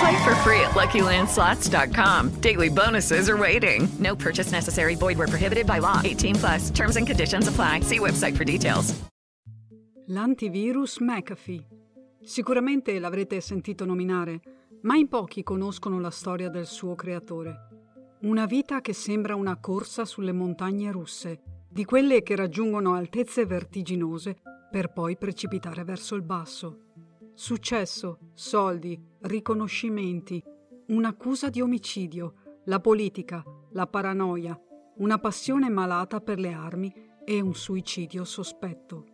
Play for free at LuckyLandSlots.com. Daily bonuses are waiting. No purchase necessary. Void where prohibited by law. 18 plus. Terms and conditions apply. See website for details. L'antivirus McAfee. Sicuramente l'avrete sentito nominare, ma in pochi conoscono la storia del suo creatore. Una vita che sembra una corsa sulle montagne russe, di quelle che raggiungono altezze vertiginose per poi precipitare verso il basso. Successo, soldi, riconoscimenti, un'accusa di omicidio, la politica, la paranoia, una passione malata per le armi e un suicidio sospetto.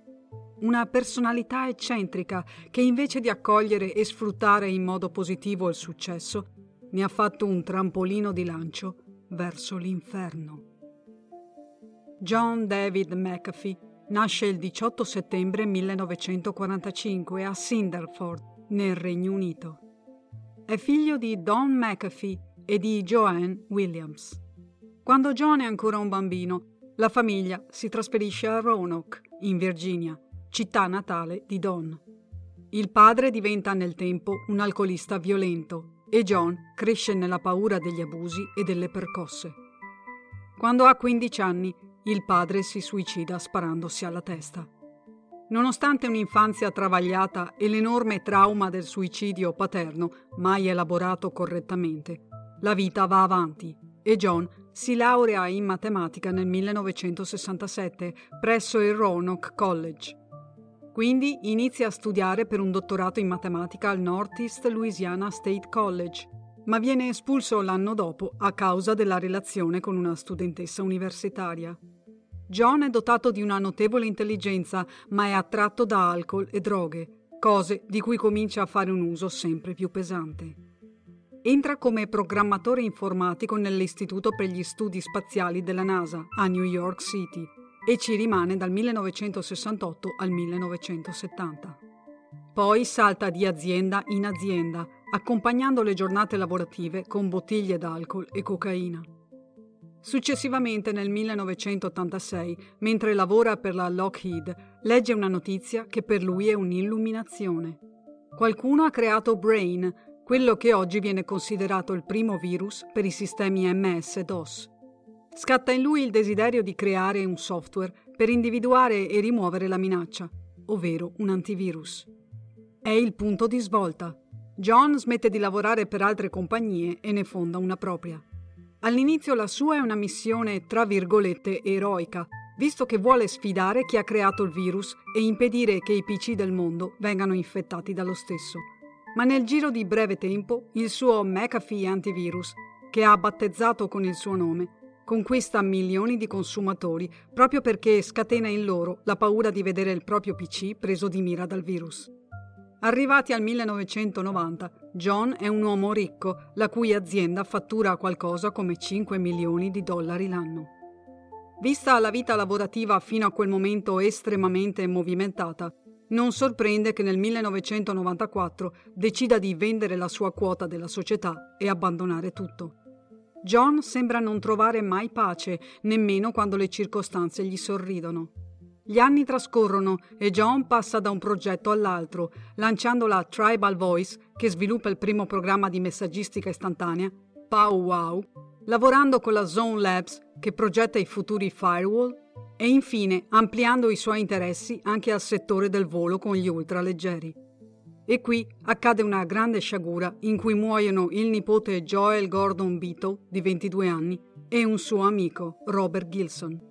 Una personalità eccentrica che invece di accogliere e sfruttare in modo positivo il successo, ne ha fatto un trampolino di lancio verso l'inferno. John David McAfee nasce il 18 settembre 1945 a Cinderford, nel Regno Unito. È figlio di Don McAfee e di Joanne Williams. Quando John è ancora un bambino, la famiglia si trasferisce a Roanoke, in Virginia, città natale di Don. Il padre diventa nel tempo un alcolista violento e John cresce nella paura degli abusi e delle percosse. Quando ha 15 anni, il padre si suicida sparandosi alla testa. Nonostante un'infanzia travagliata e l'enorme trauma del suicidio paterno mai elaborato correttamente, la vita va avanti e John si laurea in matematica nel 1967 presso il Roanoke College. Quindi inizia a studiare per un dottorato in matematica al Northeast Louisiana State College, ma viene espulso l'anno dopo a causa della relazione con una studentessa universitaria. John è dotato di una notevole intelligenza, ma è attratto da alcol e droghe, cose di cui comincia a fare un uso sempre più pesante. Entra come programmatore informatico nell'Istituto per gli Studi Spaziali della NASA a New York City e ci rimane dal 1968 al 1970. Poi salta di azienda in azienda, accompagnando le giornate lavorative con bottiglie d'alcol e cocaina. Successivamente, nel 1986, mentre lavora per la Lockheed, legge una notizia che per lui è un'illuminazione. Qualcuno ha creato Brain, quello che oggi viene considerato il primo virus per i sistemi MS-DOS. Scatta in lui il desiderio di creare un software per individuare e rimuovere la minaccia, ovvero un antivirus. È il punto di svolta. John smette di lavorare per altre compagnie e ne fonda una propria. All'inizio la sua è una missione, tra virgolette, eroica, visto che vuole sfidare chi ha creato il virus e impedire che i PC del mondo vengano infettati dallo stesso. Ma nel giro di breve tempo, il suo McAfee antivirus, che ha battezzato con il suo nome, conquista milioni di consumatori proprio perché scatena in loro la paura di vedere il proprio PC preso di mira dal virus. Arrivati al 1990, John è un uomo ricco, la cui azienda fattura qualcosa come 5 milioni di dollari l'anno. Vista la vita lavorativa fino a quel momento estremamente movimentata, non sorprende che nel 1994 decida di vendere la sua quota della società e abbandonare tutto. John sembra non trovare mai pace, nemmeno quando le circostanze gli sorridono. Gli anni trascorrono e John passa da un progetto all'altro, lanciando la Tribal Voice, che sviluppa il primo programma di messaggistica istantanea, Pow Wow, lavorando con la Zone Labs, che progetta i futuri firewall, e infine ampliando i suoi interessi anche al settore del volo con gli ultraleggeri. E qui accade una grande sciagura in cui muoiono il nipote Joel Gordon Beetle, di 22 anni, e un suo amico, Robert Gilson.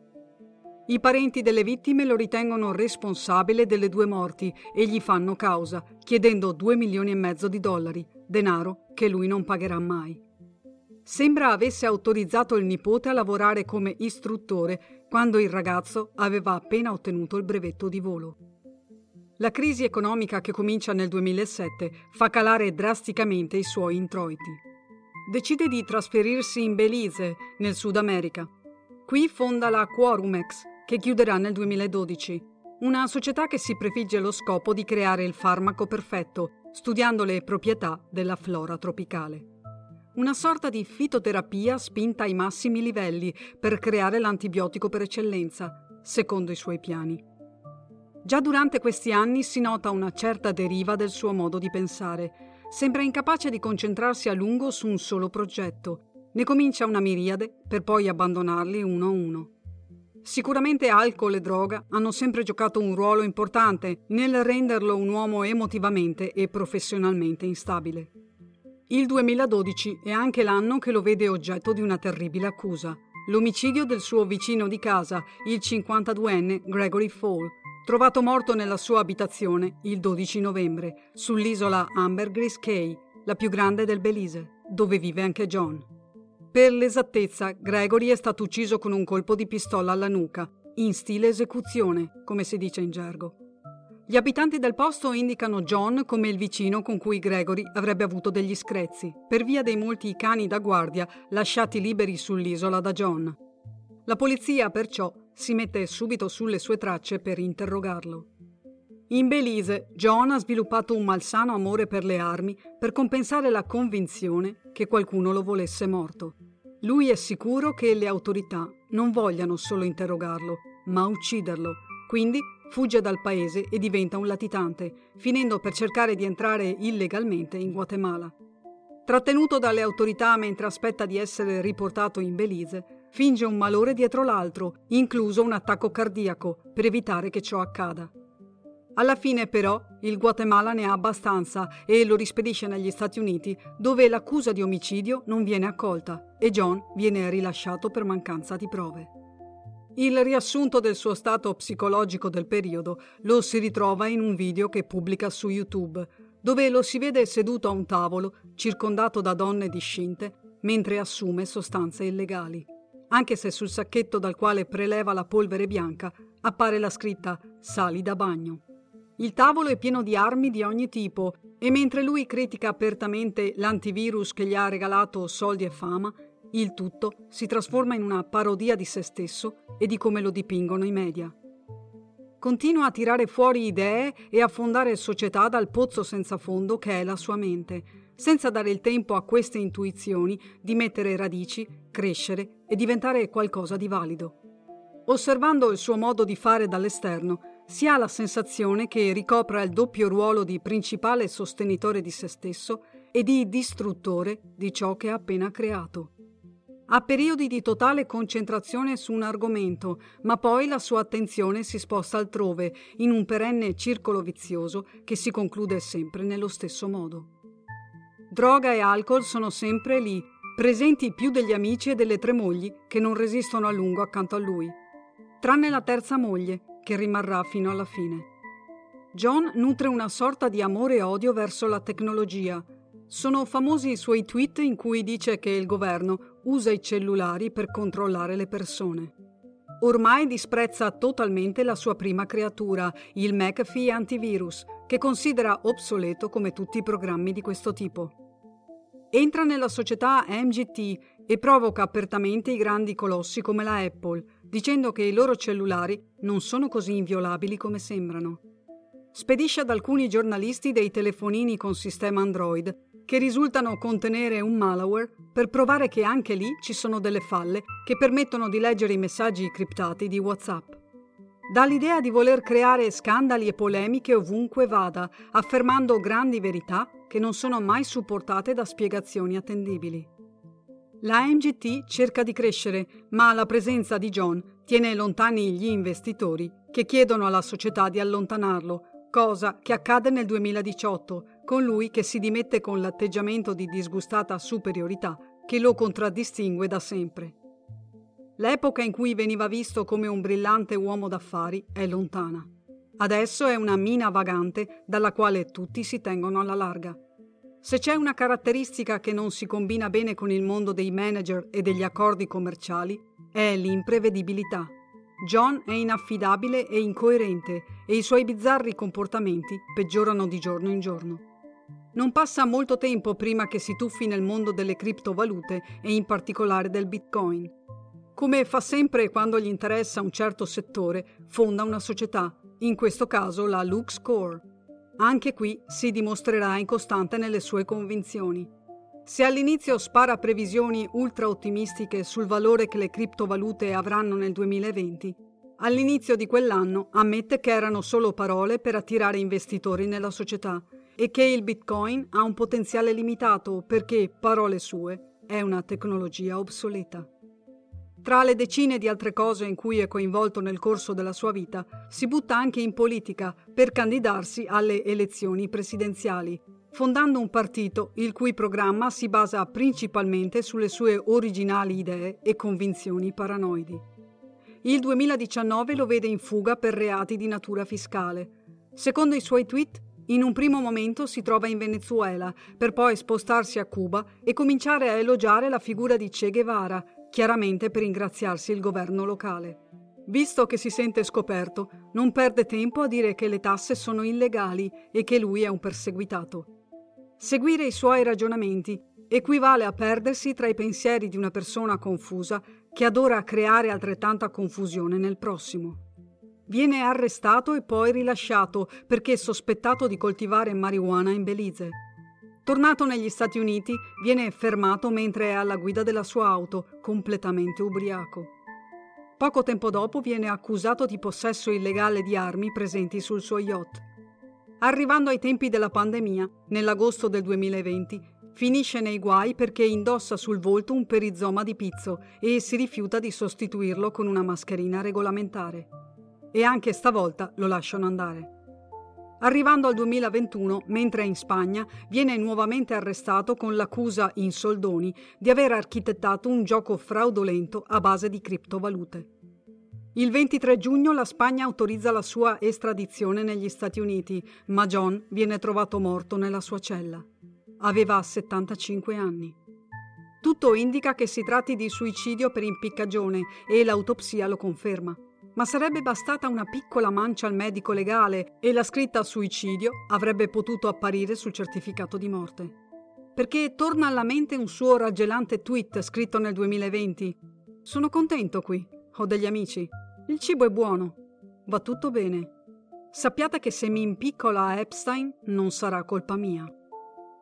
I parenti delle vittime lo ritengono responsabile delle due morti e gli fanno causa, chiedendo 2,5 milioni di dollari, denaro che lui non pagherà mai. Sembra avesse autorizzato il nipote a lavorare come istruttore quando il ragazzo aveva appena ottenuto il brevetto di volo. La crisi economica che comincia nel 2007 fa calare drasticamente i suoi introiti. Decide di trasferirsi in Belize, nel Sud America. Qui fonda la Quorum Ex, che chiuderà nel 2012, una società che si prefigge lo scopo di creare il farmaco perfetto, studiando le proprietà della flora tropicale. Una sorta di fitoterapia spinta ai massimi livelli per creare l'antibiotico per eccellenza, secondo i suoi piani. Già durante questi anni si nota una certa deriva del suo modo di pensare. Sembra incapace di concentrarsi a lungo su un solo progetto. Ne comincia una miriade per poi abbandonarli uno a uno. Sicuramente alcol e droga hanno sempre giocato un ruolo importante nel renderlo un uomo emotivamente e professionalmente instabile. Il 2012 è anche l'anno che lo vede oggetto di una terribile accusa: l'omicidio del suo vicino di casa, il 52enne Gregory Fall, trovato morto nella sua abitazione il 12 novembre, sull'isola Ambergris Cay, la più grande del Belize, dove vive anche John. Per l'esattezza, Gregory è stato ucciso con un colpo di pistola alla nuca, in stile esecuzione, come si dice in gergo. Gli abitanti del posto indicano John come il vicino con cui Gregory avrebbe avuto degli screzi, per via dei molti cani da guardia lasciati liberi sull'isola da John. La polizia, perciò, si mette subito sulle sue tracce per interrogarlo. In Belize, John ha sviluppato un malsano amore per le armi per compensare la convinzione che qualcuno lo volesse morto. Lui è sicuro che le autorità non vogliano solo interrogarlo, ma ucciderlo, quindi fugge dal paese e diventa un latitante, finendo per cercare di entrare illegalmente in Guatemala. Trattenuto dalle autorità mentre aspetta di essere riportato in Belize, finge un malore dietro l'altro, incluso un attacco cardiaco, per evitare che ciò accada. Alla fine, però, il Guatemala ne ha abbastanza e lo rispedisce negli Stati Uniti, dove l'accusa di omicidio non viene accolta e John viene rilasciato per mancanza di prove. Il riassunto del suo stato psicologico del periodo lo si ritrova in un video che pubblica su YouTube, dove lo si vede seduto a un tavolo, circondato da donne discinte, mentre assume sostanze illegali. Anche se sul sacchetto dal quale preleva la polvere bianca appare la scritta «Sali da bagno». Il tavolo è pieno di armi di ogni tipo e mentre lui critica apertamente l'antivirus che gli ha regalato soldi e fama, il tutto si trasforma in una parodia di se stesso e di come lo dipingono i media. Continua a tirare fuori idee e a fondare società dal pozzo senza fondo che è la sua mente, senza dare il tempo a queste intuizioni di mettere radici, crescere e diventare qualcosa di valido. Osservando il suo modo di fare dall'esterno, si ha la sensazione che ricopra il doppio ruolo di principale sostenitore di se stesso e di distruttore di ciò che ha appena creato. Ha periodi di totale concentrazione su un argomento, ma poi la sua attenzione si sposta altrove, in un perenne circolo vizioso che si conclude sempre nello stesso modo. Droga e alcol sono sempre lì, presenti più degli amici e delle tre mogli che non resistono a lungo accanto a lui, tranne la terza moglie che rimarrà fino alla fine. John nutre una sorta di amore e odio verso la tecnologia. Sono famosi i suoi tweet in cui dice che il governo usa i cellulari per controllare le persone. Ormai disprezza totalmente la sua prima creatura, il McAfee antivirus, che considera obsoleto come tutti i programmi di questo tipo. Entra nella società MGT e provoca apertamente i grandi colossi come la Apple, dicendo che i loro cellulari non sono così inviolabili come sembrano. Spedisce ad alcuni giornalisti dei telefonini con sistema Android, che risultano contenere un malware, per provare che anche lì ci sono delle falle che permettono di leggere i messaggi criptati di WhatsApp. Dà l'idea di voler creare scandali e polemiche ovunque vada, affermando grandi verità che non sono mai supportate da spiegazioni attendibili. La MGT cerca di crescere, ma la presenza di John tiene lontani gli investitori che chiedono alla società di allontanarlo, cosa che accade nel 2018, con lui che si dimette con l'atteggiamento di disgustata superiorità che lo contraddistingue da sempre. L'epoca in cui veniva visto come un brillante uomo d'affari è lontana. Adesso è una mina vagante dalla quale tutti si tengono alla larga. Se c'è una caratteristica che non si combina bene con il mondo dei manager e degli accordi commerciali, è l'imprevedibilità. John è inaffidabile e incoerente e i suoi bizzarri comportamenti peggiorano di giorno in giorno. Non passa molto tempo prima che si tuffi nel mondo delle criptovalute e in particolare del Bitcoin. Come fa sempre quando gli interessa un certo settore, fonda una società, in questo caso la LuxCore. Anche qui si dimostrerà incostante nelle sue convinzioni. Se all'inizio spara previsioni ultra ottimistiche sul valore che le criptovalute avranno nel 2020, all'inizio di quell'anno ammette che erano solo parole per attirare investitori nella società e che il Bitcoin ha un potenziale limitato perché, parole sue, è una tecnologia obsoleta. Tra le decine di altre cose in cui è coinvolto nel corso della sua vita, si butta anche in politica per candidarsi alle elezioni presidenziali, fondando un partito il cui programma si basa principalmente sulle sue originali idee e convinzioni paranoidi. Il 2019 lo vede in fuga per reati di natura fiscale. Secondo i suoi tweet, in un primo momento si trova in Venezuela, per poi spostarsi a Cuba e cominciare a elogiare la figura di Che Guevara, chiaramente per ringraziarsi il governo locale. Visto che si sente scoperto, non perde tempo a dire che le tasse sono illegali e che lui è un perseguitato. Seguire i suoi ragionamenti equivale a perdersi tra i pensieri di una persona confusa che adora creare altrettanta confusione nel prossimo. Viene arrestato e poi rilasciato perché sospettato di coltivare marijuana in Belize. Tornato negli Stati Uniti, viene fermato mentre è alla guida della sua auto, completamente ubriaco. Poco tempo dopo viene accusato di possesso illegale di armi presenti sul suo yacht. Arrivando ai tempi della pandemia, nell'agosto del 2020, finisce nei guai perché indossa sul volto un perizoma di pizzo e si rifiuta di sostituirlo con una mascherina regolamentare. E anche stavolta lo lasciano andare. Arrivando al 2021, mentre è in Spagna, viene nuovamente arrestato con l'accusa in soldoni di aver architettato un gioco fraudolento a base di criptovalute. Il 23 giugno la Spagna autorizza la sua estradizione negli Stati Uniti, ma John viene trovato morto nella sua cella. Aveva 75 anni. Tutto indica che si tratti di suicidio per impiccagione e l'autopsia lo conferma, ma sarebbe bastata una piccola mancia al medico legale e la scritta suicidio avrebbe potuto apparire sul certificato di morte. Perché torna alla mente un suo raggelante tweet scritto nel 2020. «Sono contento qui, ho degli amici. Il cibo è buono. Va tutto bene. Sappiate che se mi impiccola a Epstein non sarà colpa mia».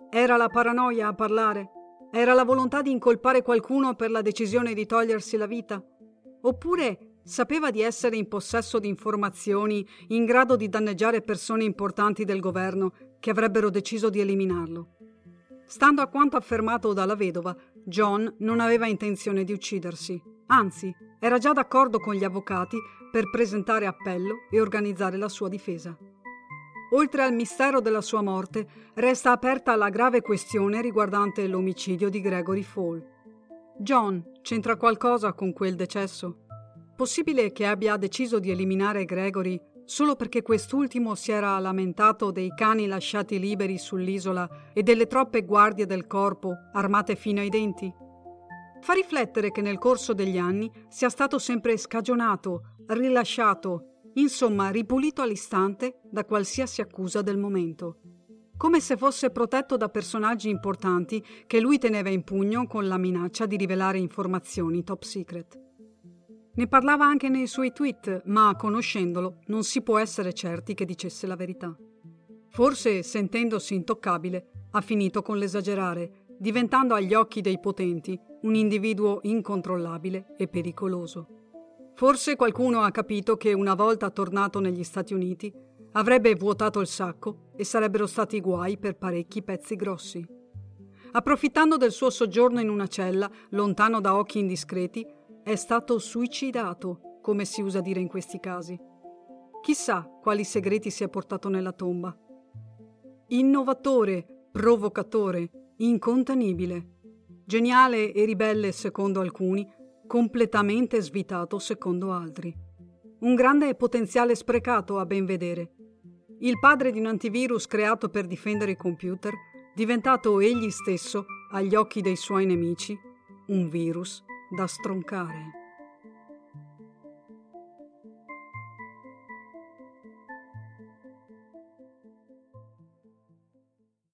Era la paranoia a parlare? Era la volontà di incolpare qualcuno per la decisione di togliersi la vita? Oppure sapeva di essere in possesso di informazioni in grado di danneggiare persone importanti del governo che avrebbero deciso di eliminarlo? Stando a quanto affermato dalla vedova, John non aveva intenzione di uccidersi. Anzi, era già d'accordo con gli avvocati per presentare appello e organizzare la sua difesa. Oltre al mistero della sua morte, resta aperta la grave questione riguardante l'omicidio di Gregory Fall. John c'entra qualcosa con quel decesso? Possibile che abbia deciso di eliminare Gregory solo perché quest'ultimo si era lamentato dei cani lasciati liberi sull'isola e delle troppe guardie del corpo armate fino ai denti? Fa riflettere che nel corso degli anni sia stato sempre scagionato, rilasciato, insomma ripulito all'istante da qualsiasi accusa del momento, come se fosse protetto da personaggi importanti che lui teneva in pugno con la minaccia di rivelare informazioni top secret. Ne parlava anche nei suoi tweet, ma conoscendolo non si può essere certi che dicesse la verità. Forse, sentendosi intoccabile, ha finito con l'esagerare, diventando agli occhi dei potenti un individuo incontrollabile e pericoloso. Forse qualcuno ha capito che una volta tornato negli Stati Uniti avrebbe vuotato il sacco e sarebbero stati guai per parecchi pezzi grossi. Approfittando del suo soggiorno in una cella, lontano da occhi indiscreti, è stato suicidato, come si usa dire in questi casi. Chissà quali segreti si è portato nella tomba. Innovatore, provocatore, incontenibile. Geniale e ribelle secondo alcuni, completamente svitato secondo altri. Un grande potenziale sprecato a ben vedere. Il padre di un antivirus creato per difendere i computer, diventato egli stesso, agli occhi dei suoi nemici, un virus da stroncare.